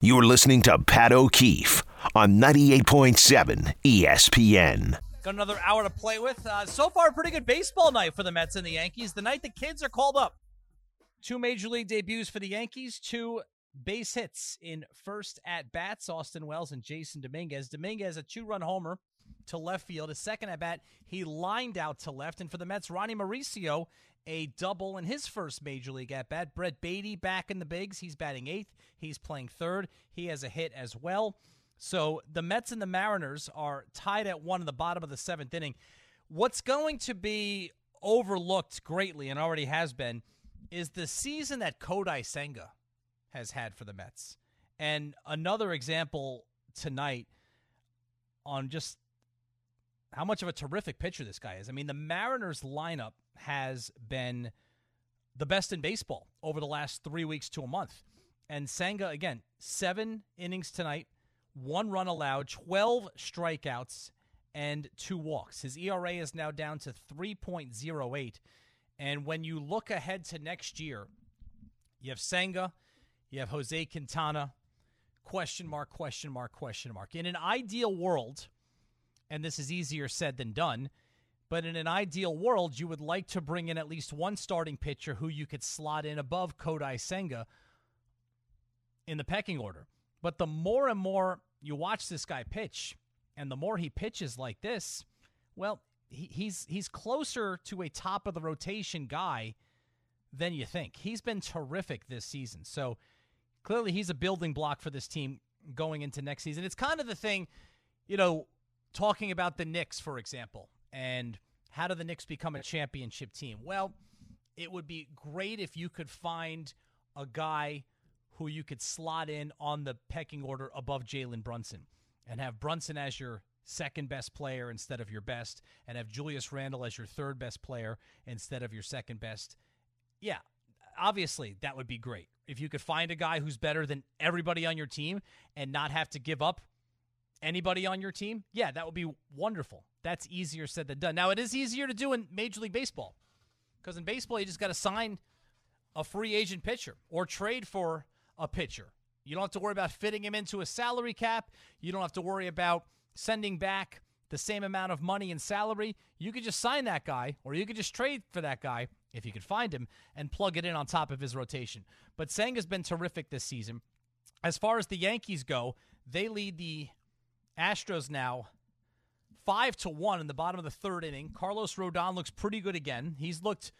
You're listening to Pat O'Keefe on 98.7 ESPN. Got another hour to play with. So far, a pretty good baseball night for the Mets and the Yankees. The night the kids are called up. 2 Major League debuts for the Yankees, 2 base hits in first at-bats, Austin Wells and Jason Dominguez. Dominguez, a 2-run homer to left field. His second at-bat, he lined out to left. And for the Mets, Ronnie Mauricio, a double in his first Major League at-bat. Brett Baty back in the bigs. He's batting 8th. He's playing 3rd. He has a hit as well. So the Mets and the Mariners are tied at 1 in the bottom of the 7th inning. What's going to be overlooked greatly, and already has been, is the season that Kodai Senga has had for the Mets. And another example tonight on just how much of a terrific pitcher this guy is. I mean, the Mariners lineup has been the best in baseball over the last 3 weeks to a month. And Senga, again, 7 innings tonight, 1 run allowed, 12 strikeouts, and 2 walks. His ERA is now down to 3.08. And when you look ahead to next year, you have Senga, you have Jose Quintana, question mark, question mark, question mark. In an ideal world, and this is easier said than done, but in an ideal world, you would like to bring in at least one starting pitcher who you could slot in above Kodai Senga in the pecking order. But the more and more you watch this guy pitch, and the more he pitches like this, well, he's closer to a top-of-the-rotation guy than you think. He's been terrific this season. So, clearly, he's a building block for this team going into next season. It's kind of the thing, you know, talking about the Knicks, for example, and how do the Knicks become a championship team? Well, it would be great if you could find a guy who you could slot in on the pecking order above Jalen Brunson and have Brunson as your second best player instead of your best, and have Julius Randle as your third best player instead of your second best. Yeah, obviously that would be great if you could find a guy who's better than everybody on your team and not have to give up anybody on your team. Yeah, that would be wonderful. That's easier said than done. Now, it is easier to do in Major League Baseball, because in baseball you just got to sign a free agent pitcher or trade for a pitcher. You don't have to worry about fitting him into a salary cap. You don't have to worry about sending back the same amount of money in salary. You could just sign that guy, or you could just trade for that guy if you could find him and plug it in on top of his rotation. But Senga's been terrific this season. As far as the Yankees go, they lead the Astros now 5-1 in the bottom of the 3rd inning. Carlos Rodon looks pretty good again. He's looked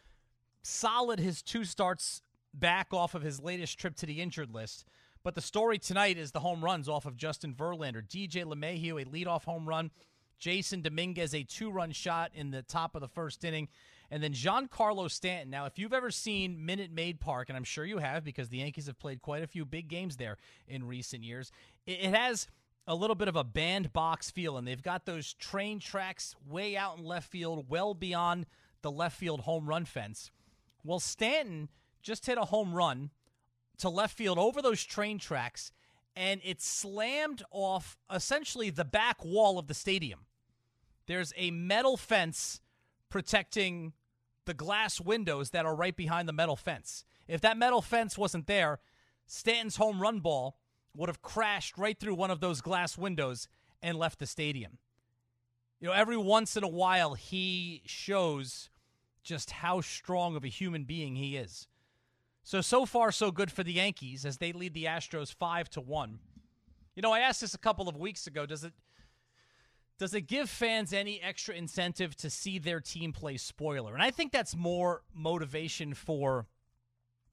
solid his 2 starts back off of his latest trip to the injured list. But the story tonight is the home runs off of Justin Verlander. DJ LeMahieu, a leadoff home run. Jason Dominguez, a 2-run shot in the top of the 1st inning. And then Giancarlo Stanton. Now, if you've ever seen Minute Maid Park, and I'm sure you have because the Yankees have played quite a few big games there in recent years, it has a little bit of a bandbox feel, and they've got those train tracks way out in left field, well beyond the left field home run fence. Well, Stanton just hit a home run to left field over those train tracks, and it slammed off essentially the back wall of the stadium. There's a metal fence protecting the glass windows that are right behind the metal fence. If that metal fence wasn't there, Stanton's home run ball would have crashed right through one of those glass windows and left the stadium. You know, every once in a while, he shows just how strong of a human being he is. So far, so good for the Yankees as they lead the Astros 5-1. You know, I asked this a couple of weeks ago. Does it give fans any extra incentive to see their team play spoiler? And I think that's more motivation for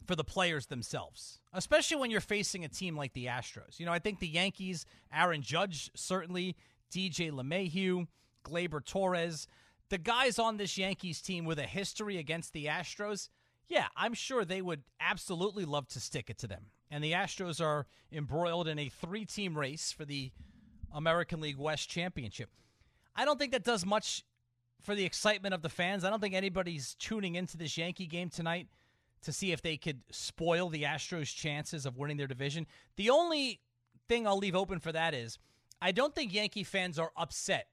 the players themselves, especially when you're facing a team like the Astros. You know, I think the Yankees, Aaron Judge, certainly, DJ LeMahieu, Gleyber Torres, the guys on this Yankees team with a history against the Astros, yeah, I'm sure they would absolutely love to stick it to them. And the Astros are embroiled in a 3-team race for the American League West Championship. I don't think that does much for the excitement of the fans. I don't think anybody's tuning into this Yankee game tonight to see if they could spoil the Astros' chances of winning their division. The only thing I'll leave open for that is I don't think Yankee fans are upset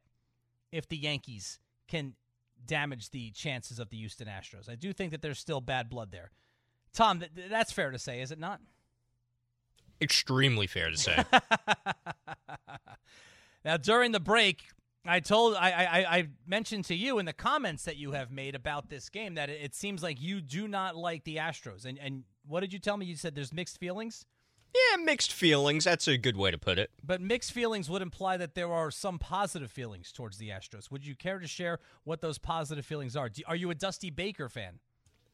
if the Yankees can damage the chances of the Houston Astros. I do think that there's still bad blood there. Tom, that's fair to say, is it not? extremely fair to say. Now, during the break, I mentioned to you in the comments that you have made about this game that it seems like you do not like the Astros. And what did you tell me? You said there's mixed feelings? Yeah, mixed feelings. That's a good way to put it. But mixed feelings would imply that there are some positive feelings towards the Astros. Would you care to share what those positive feelings are? Are you a Dusty Baker fan?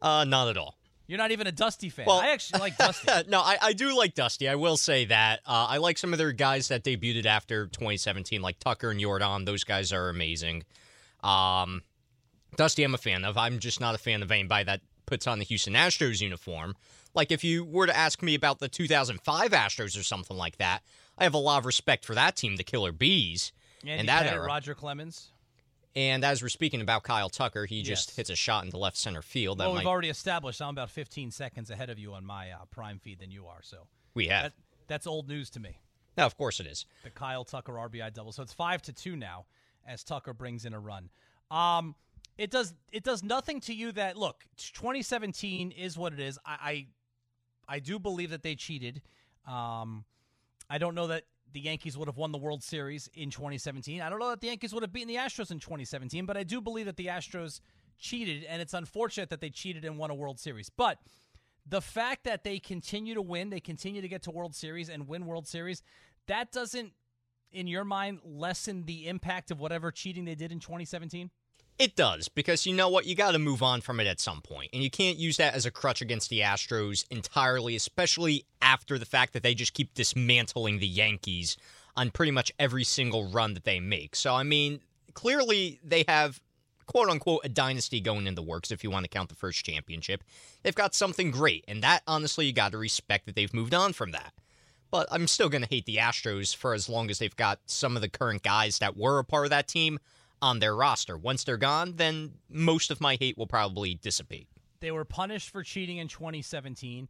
Not at all. You're not even a Dusty fan. Well, I actually like Dusty. No, I do like Dusty. I will say that. I like some of their guys that debuted after 2017, like Tucker and Jordan. Those guys are amazing. Dusty, I'm a fan of. I'm just not a fan of anybody that puts on the Houston Astros uniform. Like, if you were to ask me about the 2005 Astros or something like that, I have a lot of respect for that team, the Killer Bees. And that era. Roger Clemens. And as we're speaking about Kyle Tucker, he just hits a shot into left center field. Well, we've already established I'm about 15 seconds ahead of you on my prime feed than you are. So we have. That's old news to me. No, of course it is. The Kyle Tucker RBI double. So it's 5-2 now as Tucker brings in a run. It does nothing to you that, look, 2017 is what it is. I do believe that they cheated. I don't know that the Yankees would have won the World Series in 2017. I don't know that the Yankees would have beaten the Astros in 2017, but I do believe that the Astros cheated, and it's unfortunate that they cheated and won a World Series. But the fact that they continue to win, they continue to get to World Series and win World Series, that doesn't, in your mind, lessen the impact of whatever cheating they did in 2017? It does, because you know what? You got to move on from it at some point, and you can't use that as a crutch against the Astros entirely, especially after the fact that they just keep dismantling the Yankees on pretty much every single run that they make. So, I mean, clearly they have, quote-unquote, a dynasty going in the works, if you want to count the first championship. They've got something great, and that, honestly, you got to respect that they've moved on from that. But I'm still going to hate the Astros for as long as they've got some of the current guys that were a part of that team on their roster. Once they're gone, then most of my hate will probably dissipate. They were punished for cheating in 2017,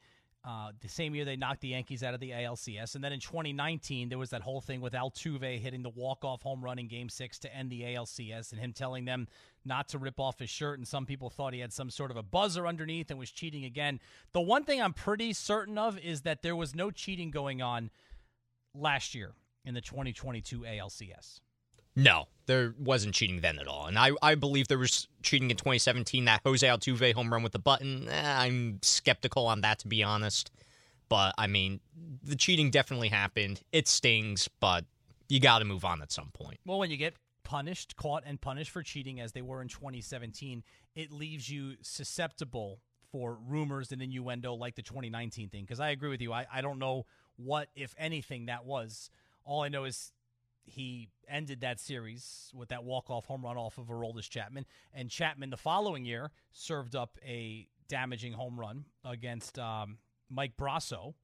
the same year they knocked the Yankees out of the ALCS. And then in 2019, there was that whole thing with Altuve hitting the walk-off home run in Game 6 to end the ALCS and him telling them not to rip off his shirt. And some people thought he had some sort of a buzzer underneath and was cheating again. The one thing I'm pretty certain of is that there was no cheating going on last year in the 2022 ALCS. No, there wasn't cheating then at all. And I believe there was cheating in 2017, that Jose Altuve home run with the button. I'm skeptical on that, to be honest. But, I mean, the cheating definitely happened. It stings, but you got to move on at some point. Well, when you get punished, caught, and punished for cheating as they were in 2017, it leaves you susceptible for rumors and innuendo like the 2019 thing. Because I agree with you. I don't know what, if anything, that was. All I know is he ended that series with that walk-off home run off of Aroldis Chapman, and Chapman the following year served up a damaging home run against Mike Brasso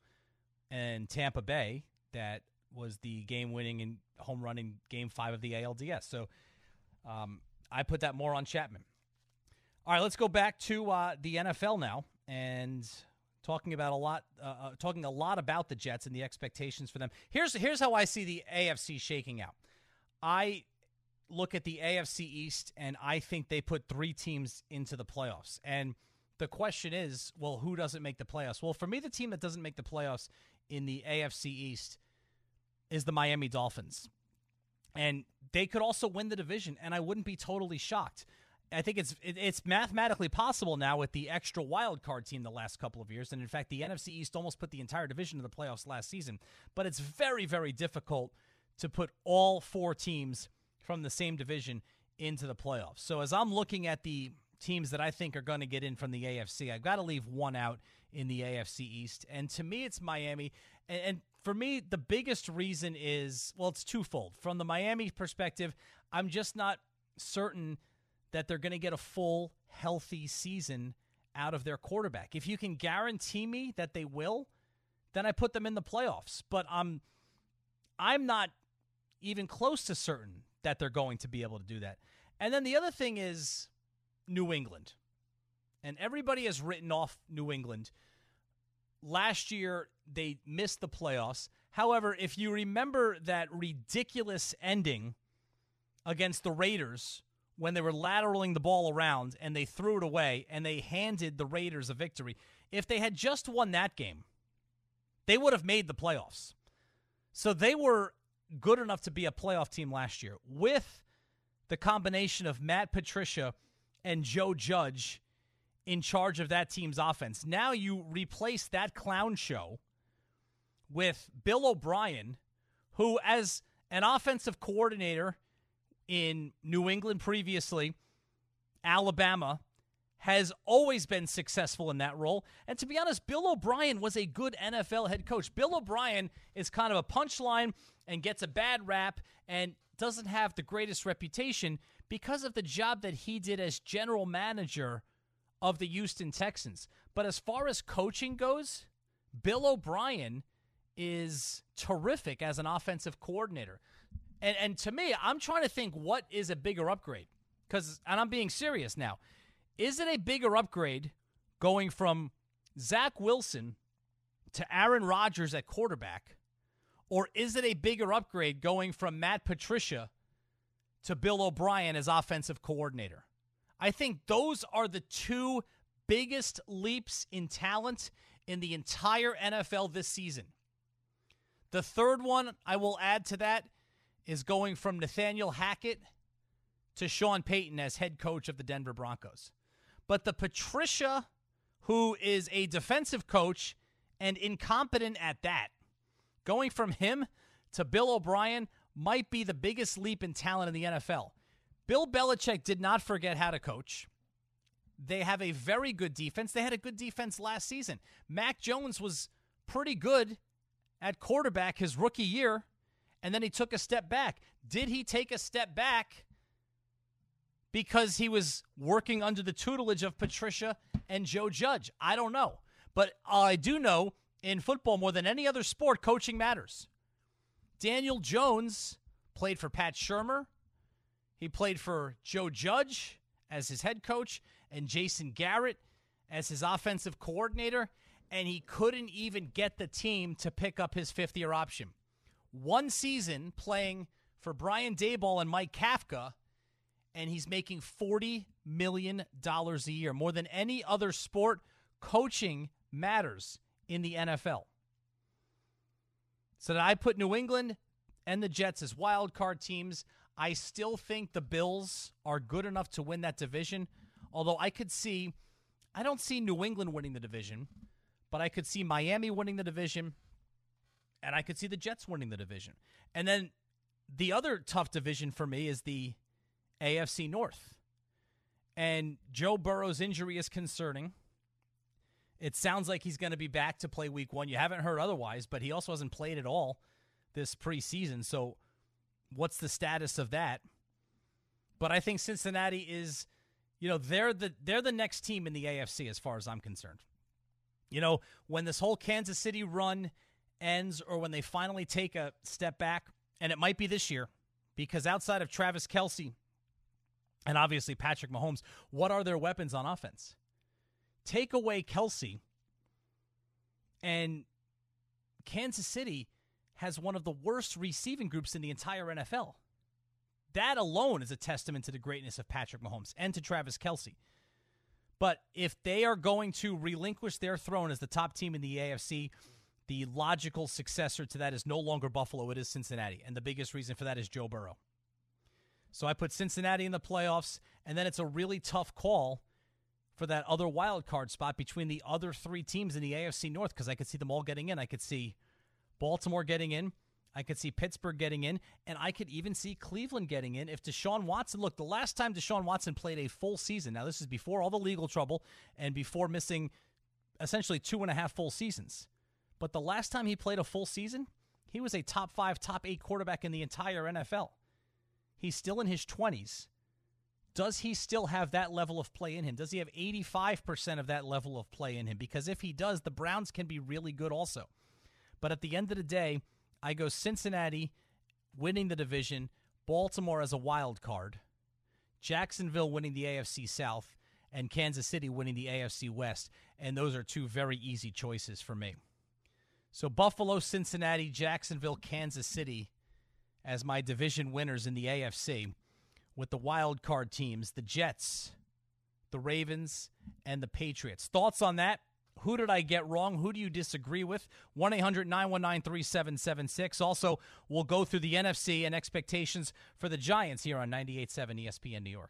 and Tampa Bay. That was the game-winning and home run in Game 5 of the ALDS. So I put that more on Chapman. All right, let's go back to the NFL now and talking a lot about the Jets and the expectations for them. Here's how I see the AFC shaking out. I look at the AFC East, and I think they put 3 teams into the playoffs. And the question is, well, who doesn't make the playoffs? Well, for me, the team that doesn't make the playoffs in the AFC East is the Miami Dolphins. And they could also win the division, and I wouldn't be totally shocked. I think it's mathematically possible now with the extra wild card team the last couple of years. And, in fact, the NFC East almost put the entire division in the playoffs last season. But it's very, very difficult to put all 4 teams from the same division into the playoffs. So as I'm looking at the teams that I think are going to get in from the AFC, I've got to leave one out in the AFC East. And to me, it's Miami. And for me, the biggest reason is, well, it's twofold. From the Miami perspective, I'm just not certain that they're going to get a full, healthy season out of their quarterback. If you can guarantee me that they will, then I put them in the playoffs. But I'm not even close to certain that they're going to be able to do that. And then the other thing is New England. And everybody has written off New England. Last year, they missed the playoffs. However, if you remember that ridiculous ending against the Raiders when they were lateraling the ball around and they threw it away and they handed the Raiders a victory. If they had just won that game, they would have made the playoffs. So they were good enough to be a playoff team last year. With the combination of Matt Patricia and Joe Judge in charge of that team's offense, now you replace that clown show with Bill O'Brien, who as an offensive coordinator in New England previously, Alabama, has always been successful in that role. And to be honest, Bill O'Brien was a good NFL head coach. Bill O'Brien is kind of a punchline and gets a bad rap and doesn't have the greatest reputation because of the job that he did as general manager of the Houston Texans. But as far as coaching goes, Bill O'Brien is terrific as an offensive coordinator. And to me, I'm trying to think what is a bigger upgrade. And I'm being serious now. Is it a bigger upgrade going from Zach Wilson to Aaron Rodgers at quarterback, or is it a bigger upgrade going from Matt Patricia to Bill O'Brien as offensive coordinator? I think those are the two biggest leaps in talent in the entire NFL this season. The third one I will add to that is going from Nathaniel Hackett to Sean Payton as head coach of the Denver Broncos. But the Patricia, who is a defensive coach and incompetent at that, going from him to Bill O'Brien might be the biggest leap in talent in the NFL. Bill Belichick did not forget how to coach. They have a very good defense. They had a good defense last season. Mac Jones was pretty good at quarterback his rookie year, and then he took a step back. Did he take a step back because he was working under the tutelage of Patricia and Joe Judge? I don't know. But I do know in football, more than any other sport, coaching matters. Daniel Jones played for Pat Shermer. He played for Joe Judge as his head coach and Jason Garrett as his offensive coordinator, and he couldn't even get the team to pick up his fifth-year option. One season playing for Brian Daboll and Mike Kafka, and he's making $40 million a year. More than any other sport, coaching matters in the NFL. So that I put New England and the Jets as wild card teams. I still think the Bills are good enough to win that division, although I don't see New England winning the division, but I could see Miami winning the division, and I could see the Jets winning the division. And then the other tough division for me is the AFC North. And Joe Burrow's injury is concerning. It sounds like he's going to be back to play week one. You haven't heard otherwise, but he also hasn't played at all this preseason. So what's the status of that? But I think Cincinnati is, they're the next team in the AFC as far as I'm concerned. When this whole Kansas City run ends or when they finally take a step back, and it might be this year, because outside of Travis Kelce and obviously Patrick Mahomes, what are their weapons on offense? Take away Kelce, and Kansas City has one of the worst receiving groups in the entire NFL. That alone is a testament to the greatness of Patrick Mahomes and to Travis Kelce. But if they are going to relinquish their throne as the top team in the AFC, the logical successor to that is no longer Buffalo. It is Cincinnati. And the biggest reason for that is Joe Burrow. So I put Cincinnati in the playoffs, and then it's a really tough call for that other wild card spot between the other three teams in the AFC North, because I could see them all getting in. I could see Baltimore getting in. I could see Pittsburgh getting in. And I could even see Cleveland getting in if Deshaun Watson. Look, the last time Deshaun Watson played a full season, now this is before all the legal trouble and before missing essentially 2.5 full seasons. But the last time he played a full season, he was a top 5, top 8 quarterback in the entire NFL. He's still in his 20s. Does he still have that level of play in him? Does he have 85% of that level of play in him? Because if he does, the Browns can be really good also. But at the end of the day, I go Cincinnati winning the division, Baltimore as a wild card, Jacksonville winning the AFC South, and Kansas City winning the AFC West. And those are two very easy choices for me. So Buffalo, Cincinnati, Jacksonville, Kansas City as my division winners in the AFC, with the wild card teams, the Jets, the Ravens, and the Patriots. Thoughts on that? Who did I get wrong? Who do you disagree with? 1-800-919-3776. Also, we'll go through the NFC and expectations for the Giants here on 98.7 ESPN New York.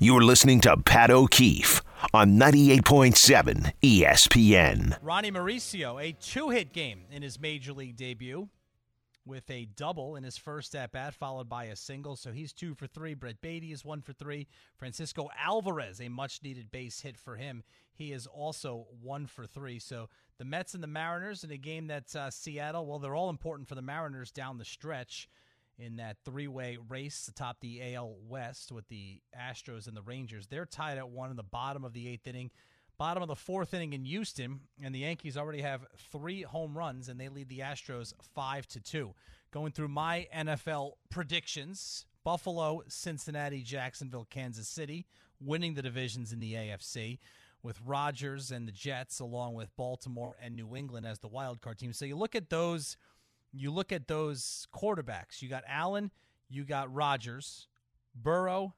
You're listening to Pat O'Keefe on 98.7 ESPN. Ronnie Mauricio, a two-hit game in his Major League debut with a double in his first at-bat, followed by a single. So he's 2 for 3. Brett Baty is 1 for 3. Francisco Alvarez, a much-needed base hit for him. He is also 1 for 3. So the Mets and the Mariners in a game that's Seattle, well, they're all important for the Mariners down the stretch in that three-way race atop the AL West with the Astros and the Rangers. They're tied at 1 in the bottom of the 8th inning, bottom of the 4th inning in Houston, and the Yankees already have 3 home runs, and they lead the Astros 5-2. Going through my NFL predictions, Buffalo, Cincinnati, Jacksonville, Kansas City, winning the divisions in the AFC with Rodgers and the Jets, along with Baltimore and New England as the wild card team. So you look at those quarterbacks. You got Allen, you got Rodgers, Burrow,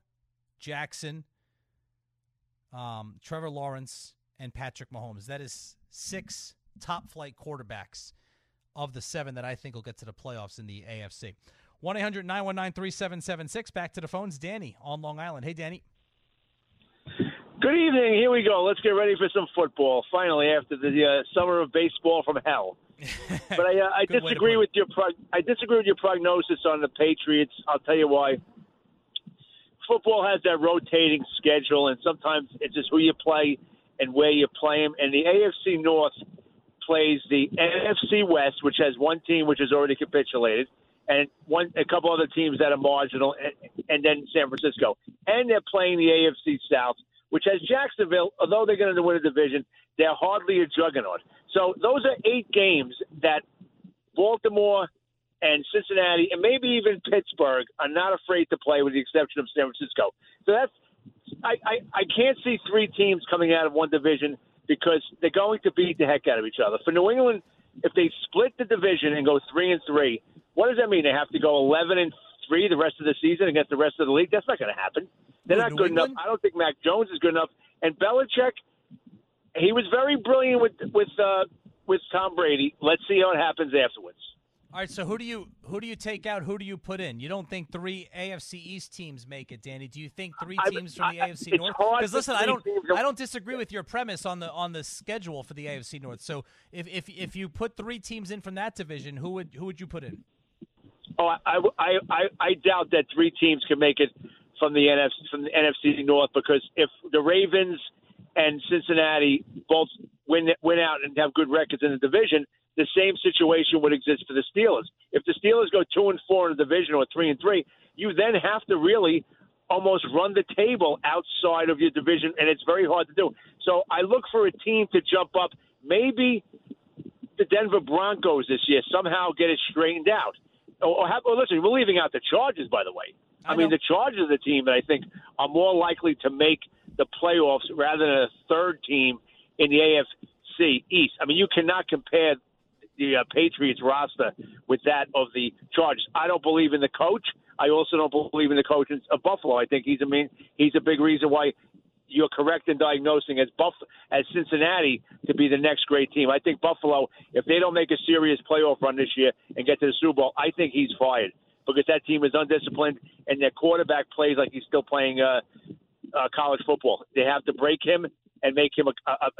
Jackson, Trevor Lawrence, and Patrick Mahomes. That is 6 top-flight quarterbacks of the 7 that I think will get to the playoffs in the AFC. 1-800-919-3776. Back to the phones. Danny on Long Island. Hey, Danny. Good evening. Here we go. Let's get ready for some football, finally, after the summer of baseball from hell. But I disagree with your prognosis on the Patriots. I'll tell you why. Football has that rotating schedule, and sometimes it's just who you play and where you play them. And the AFC North plays the NFC West, which has one team which has already capitulated, and a couple other teams that are marginal, and then San Francisco. And they're playing the AFC South, which has Jacksonville. Although they're going to win a division, they're hardly a juggernaut. So those are 8 games that Baltimore and Cincinnati and maybe even Pittsburgh are not afraid to play, with the exception of San Francisco. So that's I can't see 3 teams coming out of one division, because they're going to beat the heck out of each other. For New England, if they split the division and go 3-3, what does that mean? They have to go 11-3 the rest of the season against the rest of the league? That's not going to happen. They're not good enough. I don't think Mac Jones is good enough. And Belichick, he was very brilliant with Tom Brady. Let's see how it happens afterwards. All right, so who do you take out? Who do you put in? You don't think 3 AFC East teams make it, Danny? Do you think 3 teams from the AFC North? Because listen, I don't disagree with your premise on the schedule for the AFC North. So if you put 3 teams in from that division, who would you put in? Oh, I doubt that 3 teams can make it from the NFC North, because if the Ravens and Cincinnati both win out and have good records in the division, the same situation would exist for the Steelers. If the Steelers go 2-4 in the division, or 3-3, you then have to really almost run the table outside of your division, and it's very hard to do. So I look for a team to jump up, maybe the Denver Broncos this year, somehow get it straightened out. Listen, we're leaving out the Chargers, by the way. I mean, the Chargers are the team that I think are more likely to make the playoffs rather than a 3rd team in the AFC East. I mean, you cannot compare the Patriots roster with that of the Chargers. I don't believe in the coach. I also don't believe in the coach of Buffalo. I think he's a big reason why you're correct in diagnosing as Cincinnati to be the next great team. I think Buffalo, if they don't make a serious playoff run this year and get to the Super Bowl, I think he's fired, because that team is undisciplined and their quarterback plays like he's still playing college football. They have to break him and make him a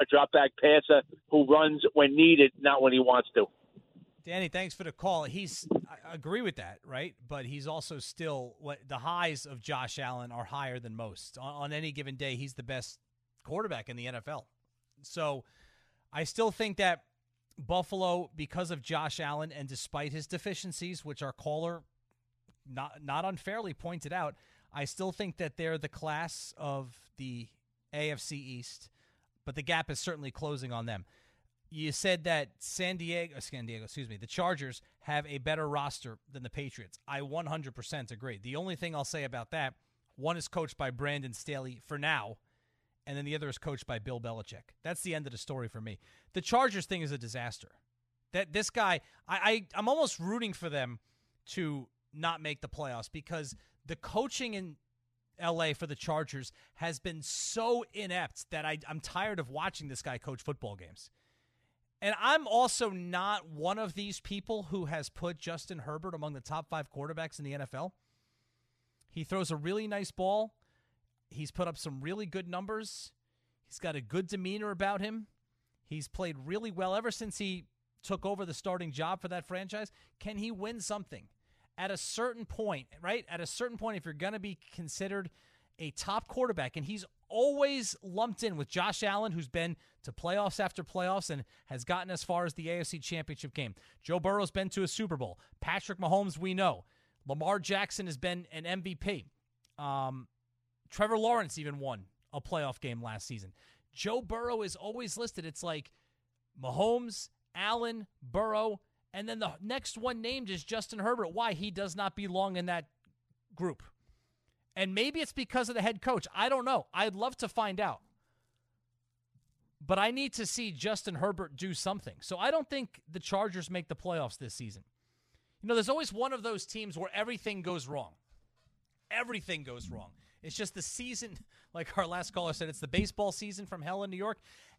drop-back passer who runs when needed, not when he wants to. Danny, thanks for the call. I agree with that, right? But he's also still the highs of Josh Allen are higher than most. On any given day, he's the best quarterback in the NFL. So I still think that Buffalo, because of Josh Allen and despite his deficiencies, which our caller not unfairly pointed out, I still think that they're the class of the AFC East, but the gap is certainly closing on them. You said that the Chargers have a better roster than the Patriots. I 100% agree. The only thing I'll say about that, one is coached by Brandon Staley for now, and then the other is coached by Bill Belichick. That's the end of the story for me. The Chargers thing is a disaster. That this guy, I'm almost rooting for them to not make the playoffs, because the coaching in LA for the Chargers has been so inept that I'm tired of watching this guy coach football games. And I'm also not one of these people who has put Justin Herbert among the top 5 quarterbacks in the NFL. He throws a really nice ball. He's put up some really good numbers. He's got a good demeanor about him. He's played really well ever since he took over the starting job for that franchise. Can he win something? At a certain point, right? At a certain point, if you're going to be considered a top quarterback, and he's always lumped in with Josh Allen, who's been to playoffs after playoffs and has gotten as far as the AFC Championship game. Joe Burrow's been to a Super Bowl. Patrick Mahomes, we know. Lamar Jackson has been an MVP. Trevor Lawrence even won a playoff game last season. Joe Burrow is always listed. It's like Mahomes, Allen, Burrow, and then the next one named is Justin Herbert. Why? He does not belong in that group. And maybe it's because of the head coach. I don't know. I'd love to find out. But I need to see Justin Herbert do something. So I don't think the Chargers make the playoffs this season. You know, there's always one of those teams where everything goes wrong. Everything goes wrong. It's just the season, like our last caller said, it's the baseball season from hell in New York.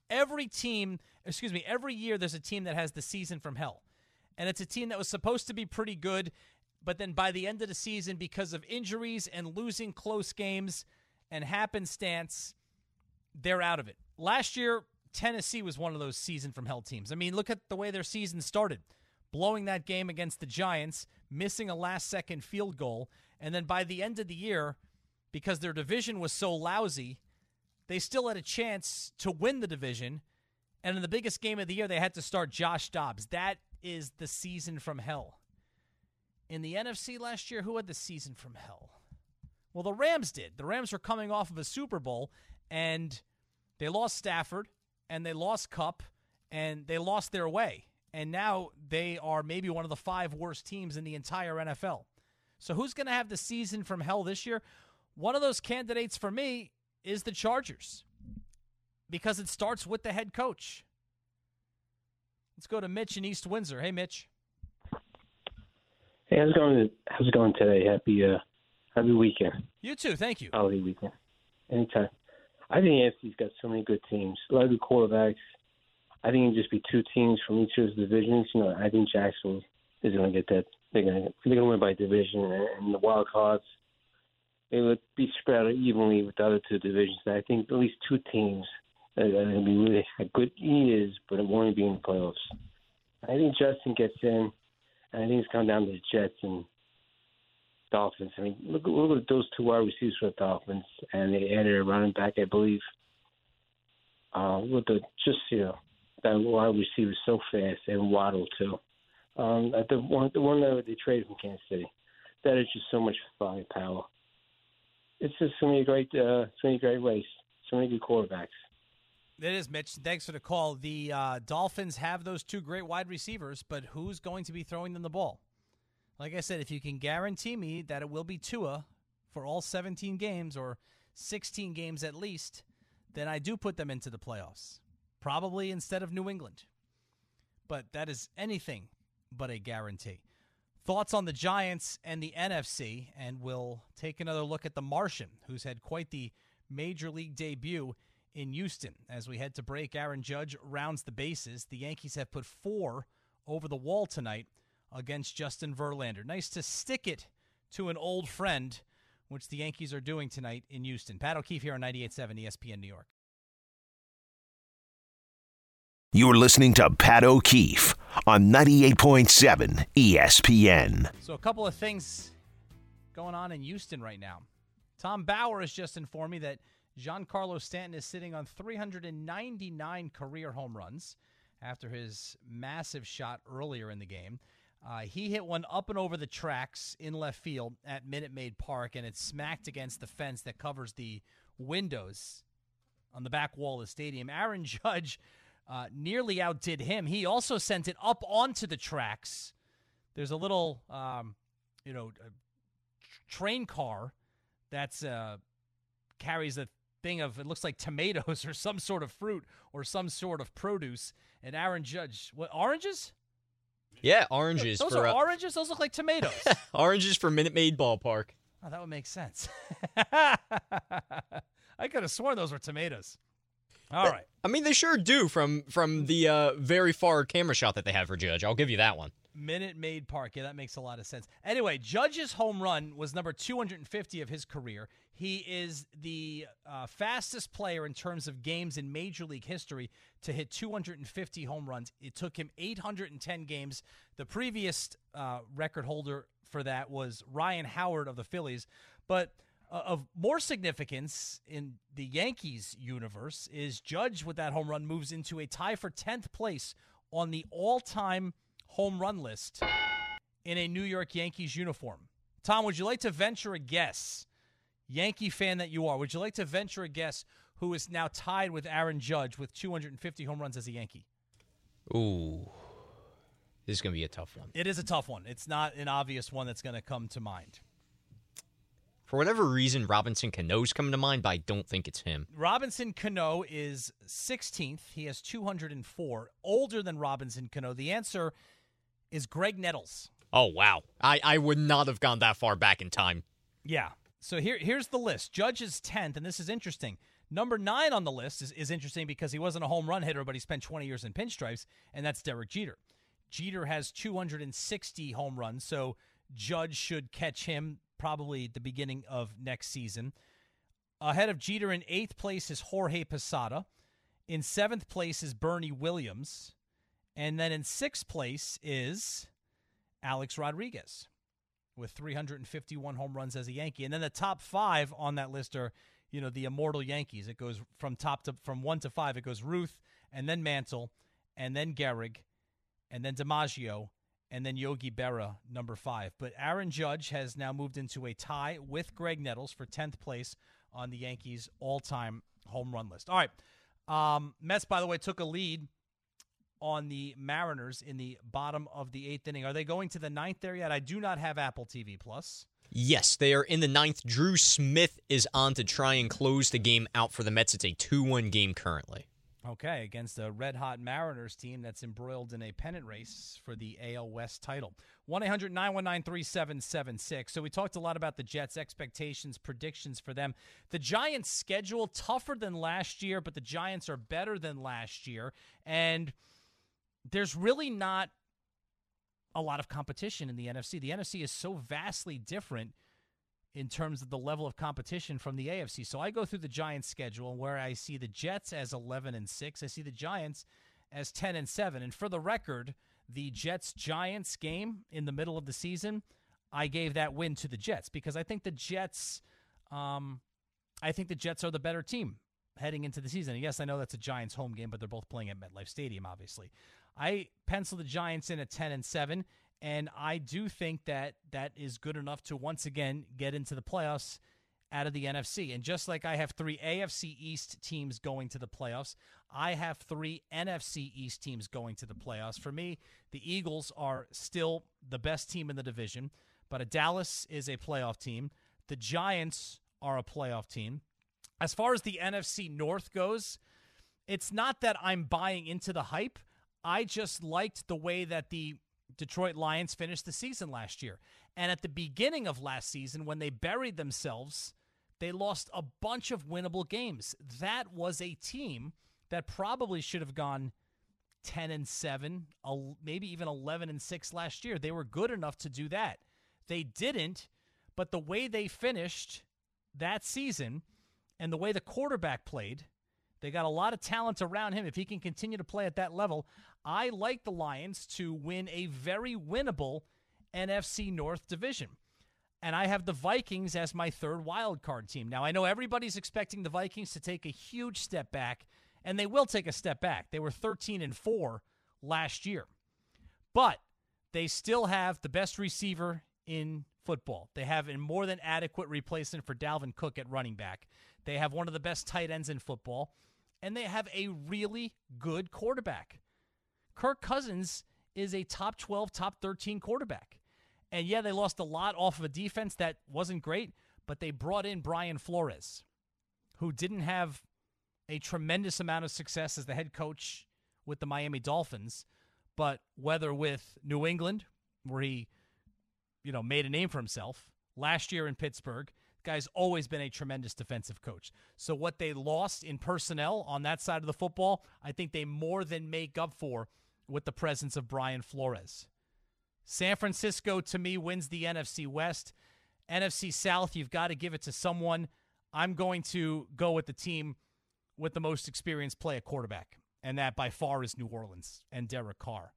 Every year there's a team that has the season from hell. And it's a team that was supposed to be pretty good, but then by the end of the season, because of injuries and losing close games and happenstance, they're out of it. Last year, Tennessee was one of those season from hell teams. I mean, look at the way their season started. Blowing that game against the Giants, missing a last-second field goal, and then by the end of the year, because their division was so lousy, they still had a chance to win the division, and in the biggest game of the year, they had to start Josh Dobbs. That is the season from hell. In the NFC last year, who had the season from hell? Well, the Rams did. The Rams were coming off of a Super Bowl, and they lost Stafford, and they lost Kupp, and they lost their way. And now they are maybe one of the 5 worst teams in the entire NFL. So who's going to have the season from hell this year? One of those candidates for me is the Chargers because it starts with the head coach. Let's go to Mitch in East Windsor. Hey, Mitch. Hey, how's it going today? Happy weekend. You too. Thank you. Holiday weekend. Anytime. I think AFC's got so many good teams. A lot of good quarterbacks. I think it'd just be 2 teams from each of the divisions. You know, I think Jacksonville is going to get that. They're going to win by division, and the wild cards, they would be spread out evenly with the other 2 divisions. And I think at least 2 teams are going to be really good years, but it won't be in the playoffs. I think Justin gets in, and I think it's coming down to the Jets and Dolphins. I mean, look at those 2 wide receivers for the Dolphins, and they added a running back, I believe. That wide receiver so fast, and Waddle too. The one that they traded from Kansas City, that is just so much firepower. It's just so many great race, so many good quarterbacks. It is, Mitch. Thanks for the call. The Dolphins have those 2 great wide receivers, but who's going to be throwing them the ball? Like I said, if you can guarantee me that it will be Tua for all 17 games or 16 games at least, then I do put them into the playoffs. Probably instead of New England. But that is anything but a guarantee. Thoughts on the Giants and the NFC, and we'll take another look at the Martian, who's had quite the major league debut in Houston. As we head to break, Aaron Judge rounds the bases. The Yankees have put 4 over the wall tonight against Justin Verlander. Nice to stick it to an old friend, which the Yankees are doing tonight in Houston. Pat O'Keefe here on 98.7 ESPN New York. You're listening to Pat O'Keefe on 98.7 ESPN. So a couple of things going on in Houston right now. Tom Bauer has just informed me that Giancarlo Stanton is sitting on 399 career home runs after his massive shot earlier in the game. He hit one up and over the tracks in left field at Minute Maid Park, and it smacked against the fence that covers the windows on the back wall of the stadium. Aaron Judge nearly outdid him. He also sent it up onto the tracks. There's a little, train car that's carries a thing of, it looks like tomatoes or some sort of fruit or some sort of produce. And Aaron Judge, what, oranges? Yeah, oranges. Those are oranges? Those look like tomatoes. Oranges for Minute Maid Ballpark. Oh, that would make sense. I could have sworn those were tomatoes. All right. I mean, they sure do from the very far camera shot that they have for Judge. I'll give you that one. Minute Maid Park. Yeah, that makes a lot of sense. Anyway, Judge's home run was number 250 of his career. He is the fastest player in terms of games in Major League history to hit 250 home runs. It took him 810 games. The previous record holder for that was Ryan Howard of the Phillies. But of more significance in the Yankees universe is Judge with that home run moves into a tie for 10th place on the all-time home run list in a New York Yankees uniform. Tom, would you like to venture a guess, Yankee fan that you are, would you like to venture a guess who is now tied with Aaron Judge with 250 home runs as a Yankee? Ooh, this is going to be a tough one. It is a tough one. It's not an obvious one that's going to come to mind. For whatever reason, Robinson Cano's coming to mind, but I don't think it's him. Robinson Cano is 16th. He has 204. Older than Robinson Cano. The answer is Greg Nettles. Oh, wow. I would not have gone that far back in time. Yeah. So here's the list. Judge is 10th, and this is interesting. Number 9 on the list is interesting because he wasn't a home run hitter, but he spent 20 years in pinstripes, and that's Derek Jeter. Jeter has 260 home runs, so Judge should catch him probably at the beginning of next season. Ahead of Jeter in 8th place is Jorge Posada. In 7th place is Bernie Williams. And then in 6th place is Alex Rodriguez with 351 home runs as a Yankee. And then the top 5 on that list are, you know, the immortal Yankees. It goes from 1 to 5. It goes Ruth, and then Mantle, and then Gehrig, and then DiMaggio, and then Yogi Berra, number 5. But Aaron Judge has now moved into a tie with Greg Nettles for 10th place on the Yankees' all-time home run list. All right. Mets, by the way, took a lead on the Mariners in the bottom of the 8th inning. Are they going to the 9th there yet? I do not have Apple TV+. Yes, they are in the 9th. Drew Smith is on to try and close the game out for the Mets. It's a 2-1 game currently. Okay, against a red-hot Mariners team that's embroiled in a pennant race for the AL West title. 1-800-919-3776. So we talked a lot about the Jets' expectations, predictions for them. The Giants' schedule, tougher than last year, but the Giants are better than last year. And there's really not a lot of competition in the NFC. The NFC is so vastly different in terms of the level of competition from the AFC. So I go through the Giants' schedule where I see the Jets as 11-6. I see the Giants as 10-7. And for the record, the Jets-Giants game in the middle of the season, I gave that win to the Jets because I think the Jets, are the better team heading into the season. And yes, I know that's a Giants home game, but they're both playing at MetLife Stadium, obviously. I pencil the Giants in at 10-7, and I do think that is good enough to once again get into the playoffs out of the NFC. And just like I have 3 AFC East teams going to the playoffs, I have 3 NFC East teams going to the playoffs. For me, the Eagles are still the best team in the division, but Dallas is a playoff team. The Giants are a playoff team. As far as the NFC North goes, it's not that I'm buying into the hype. I just liked the way that the Detroit Lions finished the season last year. And at the beginning of last season, when they buried themselves, they lost a bunch of winnable games. That was a team that probably should have gone 10-7, maybe even 11-6 last year. They were good enough to do that. They didn't, but the way they finished that season and the way the quarterback played, they got a lot of talent around him. If he can continue to play at that level, I like the Lions to win a very winnable NFC North division. And I have the Vikings as my 3rd wild card team. Now, I know everybody's expecting the Vikings to take a huge step back, and they will take a step back. They were 13-4 last year. But they still have the best receiver in football. They have a more than adequate replacement for Dalvin Cook at running back. They have one of the best tight ends in football. And they have a really good quarterback. Kirk Cousins is a top 12, top 13 quarterback. And yeah, they lost a lot off of a defense that wasn't great, but they brought in Brian Flores, who didn't have a tremendous amount of success as the head coach with the Miami Dolphins, but whether with New England, where he made a name for himself, last year in Pittsburgh. Guy's always been a tremendous defensive coach. So what they lost in personnel on that side of the football, I think they more than make up for with the presence of Brian Flores. San Francisco, to me, wins the NFC West. NFC South, you've got to give it to someone. I'm going to go with the team with the most experience play at quarterback, and that by far is New Orleans and Derek Carr.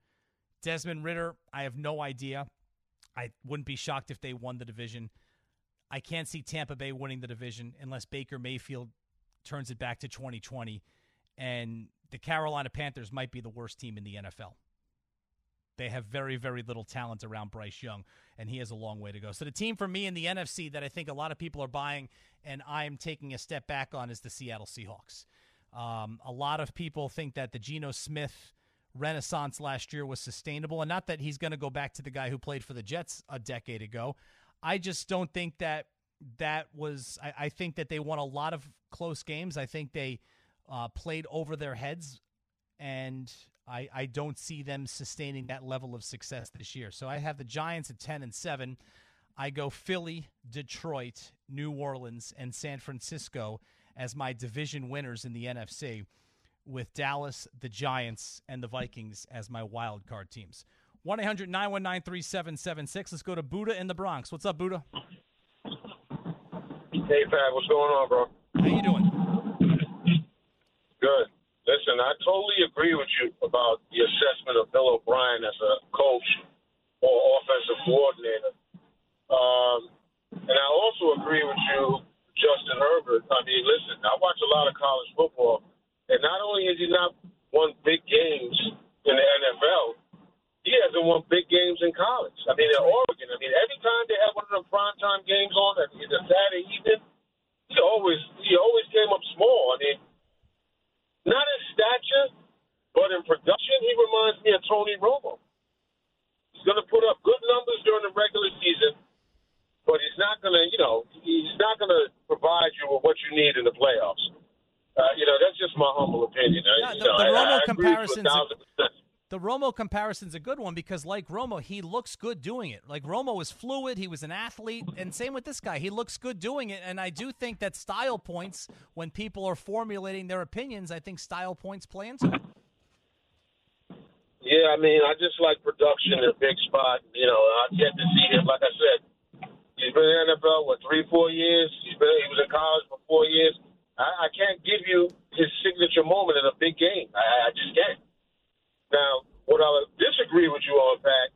Desmond Ridder, I have no idea. I wouldn't be shocked if they won the division. I can't see Tampa Bay winning the division unless Baker Mayfield turns it back to 2020, and the Carolina Panthers might be the worst team in the NFL. They have very, very little talent around Bryce Young, and he has a long way to go. So the team for me in the NFC that I think a lot of people are buying and I'm taking a step back on is the Seattle Seahawks. A lot of people think that the Geno Smith renaissance last year was sustainable, and not that he's going to go back to the guy who played for the Jets a decade ago. I just don't think that was – I think that they won a lot of close games. I think they played over their heads, and I don't see them sustaining that level of success this year. So I have the Giants at 10-7. I go Philly, Detroit, New Orleans, and San Francisco as my division winners in the NFC, with Dallas, the Giants, and the Vikings as my wild card teams. 1-800-919-3776. Let's go to Buddha in the Bronx. What's up, Buddha? Hey, Pat. What's going on, bro? How you doing? Good. Listen, I totally agree with you about the assessment of Bill O'Brien as a coach or offensive coordinator. And I also agree with you, Justin Herbert. I mean, listen, I watch a lot of college football, and not only has he not won big games in the NFL, he hasn't won big games in college. I mean, at Oregon, I mean, every time they had one of them primetime games on, I mean, the Saturday evening, he always came up small. I mean, not in stature, but in production, he reminds me of Tony Romo. He's going to put up good numbers during the regular season, but he's not going to, he's not going to provide you with what you need in the playoffs. That's just my humble opinion. The Romo comparisons. The Romo comparison's a good one because, like Romo, he looks good doing it. Like, Romo was fluid. He was an athlete. And same with this guy. He looks good doing it. And I do think that style points, when people are formulating their opinions, I think style points play into it. Yeah, I mean, I just like production in big spot. I've yet to see him. Like I said, he's been in the NFL, 3-4 years? He was in college for 4 years. I can't give you his signature moment in a big game. I just can't. Now, what I would disagree with you on, Pat,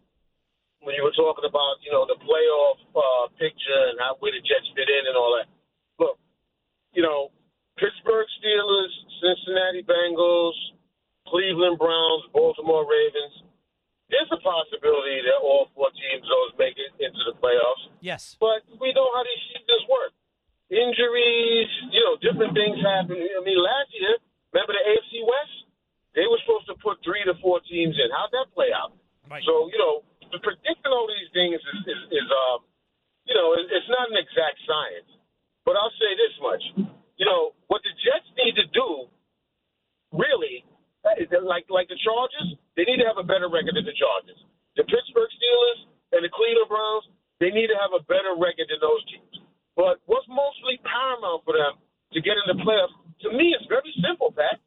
when you were talking about, the playoff picture and where the Jets fit in and all that. Look, Pittsburgh Steelers, Cincinnati Bengals, Cleveland Browns, Baltimore Ravens, there's a possibility that all four teams always make it into the playoffs. Yes. But we know how these seasons work. Injuries, different things happen. I mean, last year, remember the AFC West? They were supposed to put 3 to 4 teams in. How'd that play out? Right. So, predicting all these things is not an exact science. But I'll say this much. What the Jets need to do, really, like the Chargers, they need to have a better record than the Chargers. The Pittsburgh Steelers and the Cleveland Browns, they need to have a better record than those teams. But what's mostly paramount for them to get in the playoffs, to me, it's very simple, Pat.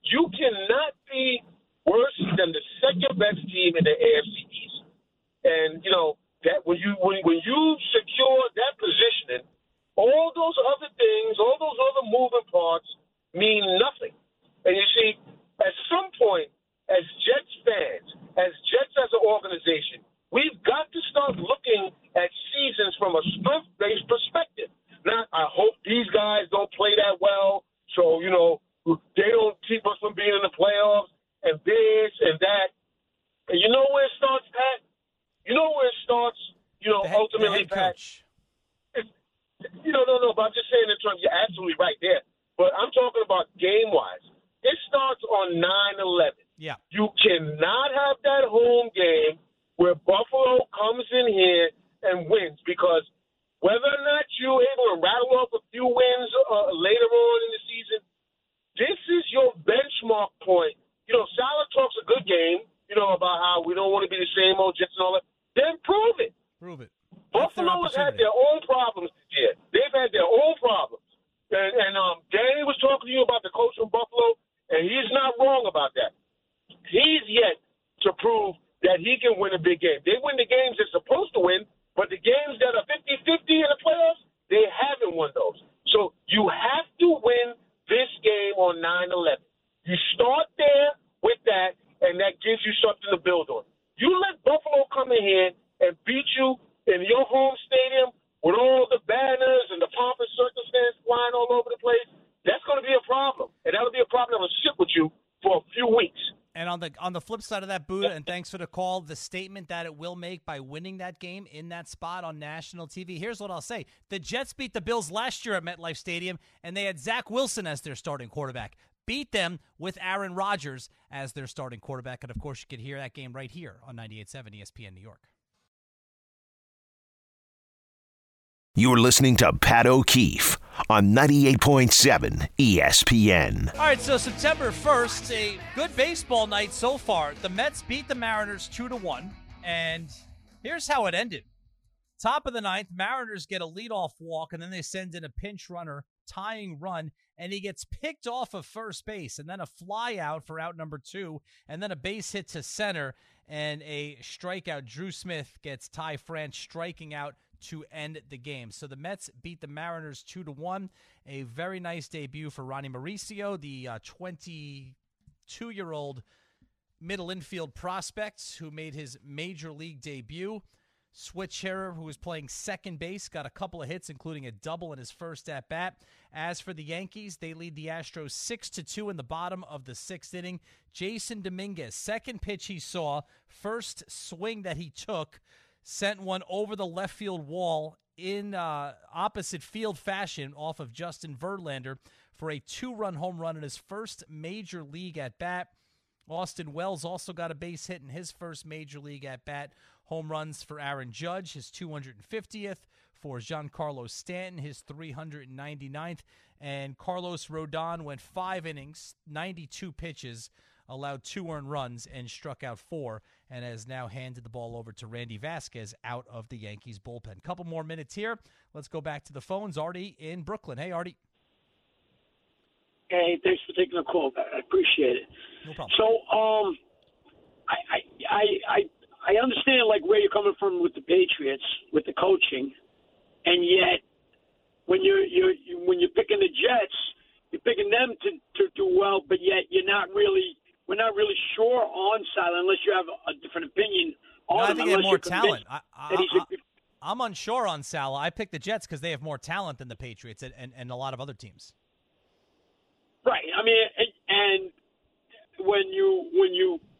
You cannot be worse than the second-best team in the AFC East. And, that when you secure that positioning, all those other things, all those other moving parts mean nothing. And you see, at some point, as Jets fans, as Jets as an organization, we've got to start looking at seasons from a strength-based perspective. Now, I hope these guys don't play that well, so, they don't keep us from being in the playoffs and this and that. And you know where it starts, Pat? Ultimately, Pat. But I'm just saying in terms, you're absolutely right there. But I'm talking about game-wise. It starts on 9/11. Yeah. You cannot have that home game where Buffalo comes in here and wins, because whether or not you're able to rattle off a few wins later on in the season, this is your benchmark point. Salah talks a good game, about how we don't want to be the same old Jets and all that. Then prove it. Prove it. Buffalo Buffalo had their own problems. Yeah, they've had their own problems. And Danny was talking to you about the coach from Buffalo, and he's not wrong about that. He's yet to prove that he can win a big game. They win the games they're supposed to win, but the games that are 50-50 in the playoffs, they haven't won those. So you have to win this game on 9-11. You start there with that, and that gives you something to build on. You let Buffalo come in here and beat you in your home stadium with all the banners and the pomp and circumstance flying all over the place, that's going to be a problem. And that'll be a problem that will sit with you for a few weeks. And on the flip side of that, Buddha, and thanks for the call, the statement that it will make by winning that game in that spot on national TV, here's what I'll say. The Jets beat the Bills last year at MetLife Stadium, and they had Zach Wilson as their starting quarterback. Beat them with Aaron Rodgers as their starting quarterback. And, of course, you could hear that game right here on 98.7 ESPN New York. You're listening to Pat O'Keefe on 98.7 ESPN. All right, so September 1st, a good baseball night so far. The Mets beat the Mariners 2-1, and here's how it ended. Top of the ninth, Mariners get a leadoff walk, and then they send in a pinch runner, tying run, and he gets picked off of first base, and then a fly out for out number two, and then a base hit to center, and a strikeout. Drew Smith gets Ty France striking out to end the game. So the Mets beat the Mariners 2-1. A very nice debut for Ronnie Mauricio, the 22-year-old middle infield prospect who made his major league debut. Switch hitter who was playing second base got a couple of hits, including a double in his first at bat. As for the Yankees, they lead the Astros 6-2 in the bottom of the sixth inning. Jason Dominguez, second pitch he saw, first swing that he took, sent one over the left field wall in opposite field fashion off of Justin Verlander for a 2-run home run in his first major league at bat. Austin Wells also got a base hit in his first major league at bat. Home runs for Aaron Judge, his 250th, for Giancarlo Stanton, his 399th, and Carlos Rodon went 5 innings, 92 pitches, allowed 2 earned runs, and struck out 4, and has now handed the ball over to Randy Vasquez out of the Yankees bullpen. Couple more minutes here. Let's go back to the phones. Artie in Brooklyn. Hey, Artie. Hey, thanks for taking the call. I appreciate it. No problem. So, I understand, like, where you're coming from with the Patriots, with the coaching, and yet when you're picking the Jets, you're picking them to do well, but yet we're not really sure on Sal unless you have a different opinion on him. I think they have more talent. I'm unsure on Sal. I picked the Jets because they have more talent than the Patriots and a lot of other teams. Right. I mean, and when you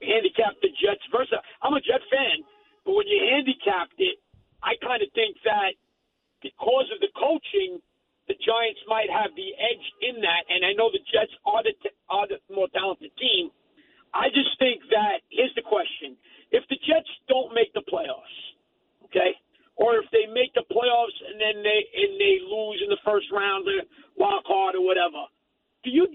handicap the Jets versus, I'm a Jet fan, but when you handicapped it, I kind of think that because of the coaching, the Giants might have the edge in that, and I know the Jets are the more talented team. I just think that, here's the question. If the Jets don't make the playoffs, okay, or if they make the playoffs and then they lose in the first round, the wild card or whatever, do you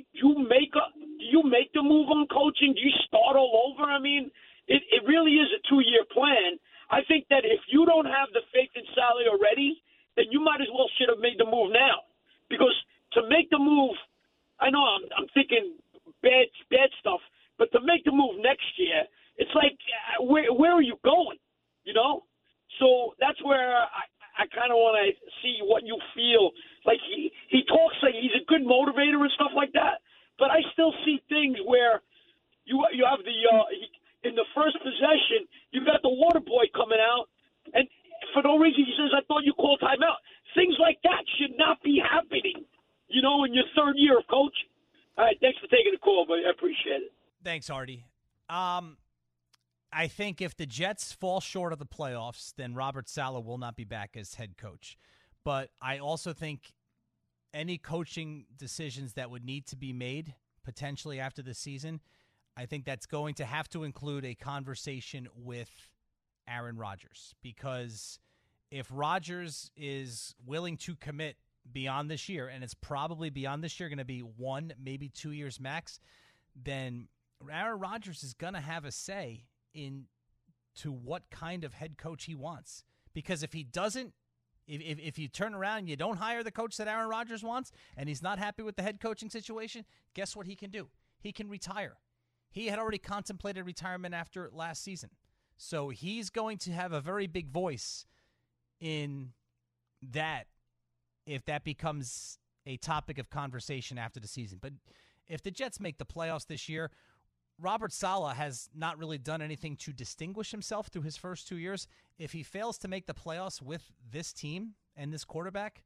make the move on coaching? Do you start all over? I mean, it really is a two-year plan. I think that if you don't have the faith in Sally already, then you might as well should have made the move now. Because to make the move, I know I'm thinking bad stuff, but to make the move next year, it's like, where are you going, you know? So that's where I kind of want to see what you feel. Like, he talks like he's a good motivator and stuff like that, but I still see things where you have in the first possession, you got the water boy coming out, and for no reason, he says, I thought you called timeout. Things like that should not be happening, you know, in your third year of coaching. All right, thanks for taking the call, buddy. I appreciate it. Thanks, Artie. I think if the Jets fall short of the playoffs, then Robert Saleh will not be back as head coach. But I also think any coaching decisions that would need to be made potentially after the season, I think that's going to have to include a conversation with Aaron Rodgers, because if Rodgers is willing to commit beyond this year, and it's probably beyond this year going to be 1, maybe 2 years max, then Aaron Rodgers is going to have a say in to what kind of head coach he wants. Because if he doesn't, If you turn around and you don't hire the coach that Aaron Rodgers wants and he's not happy with the head coaching situation, guess what he can do? He can retire. He had already contemplated retirement after last season. So he's going to have a very big voice in that if that becomes a topic of conversation after the season. But if the Jets make the playoffs this year, Robert Saleh has not really done anything to distinguish himself through his first 2 years. If he fails to make the playoffs with this team and this quarterback,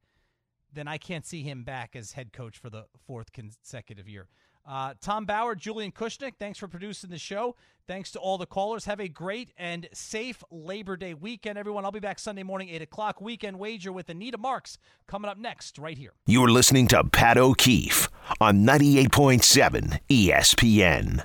then I can't see him back as head coach for the fourth consecutive year. Tom Bauer, Julian Kushnick, thanks for producing the show. Thanks to all the callers. Have a great and safe Labor Day weekend, everyone. I'll be back Sunday morning, 8 o'clock, Weekend Wager with Anita Marks coming up next right here. You're listening to Pat O'Keefe on 98.7 ESPN.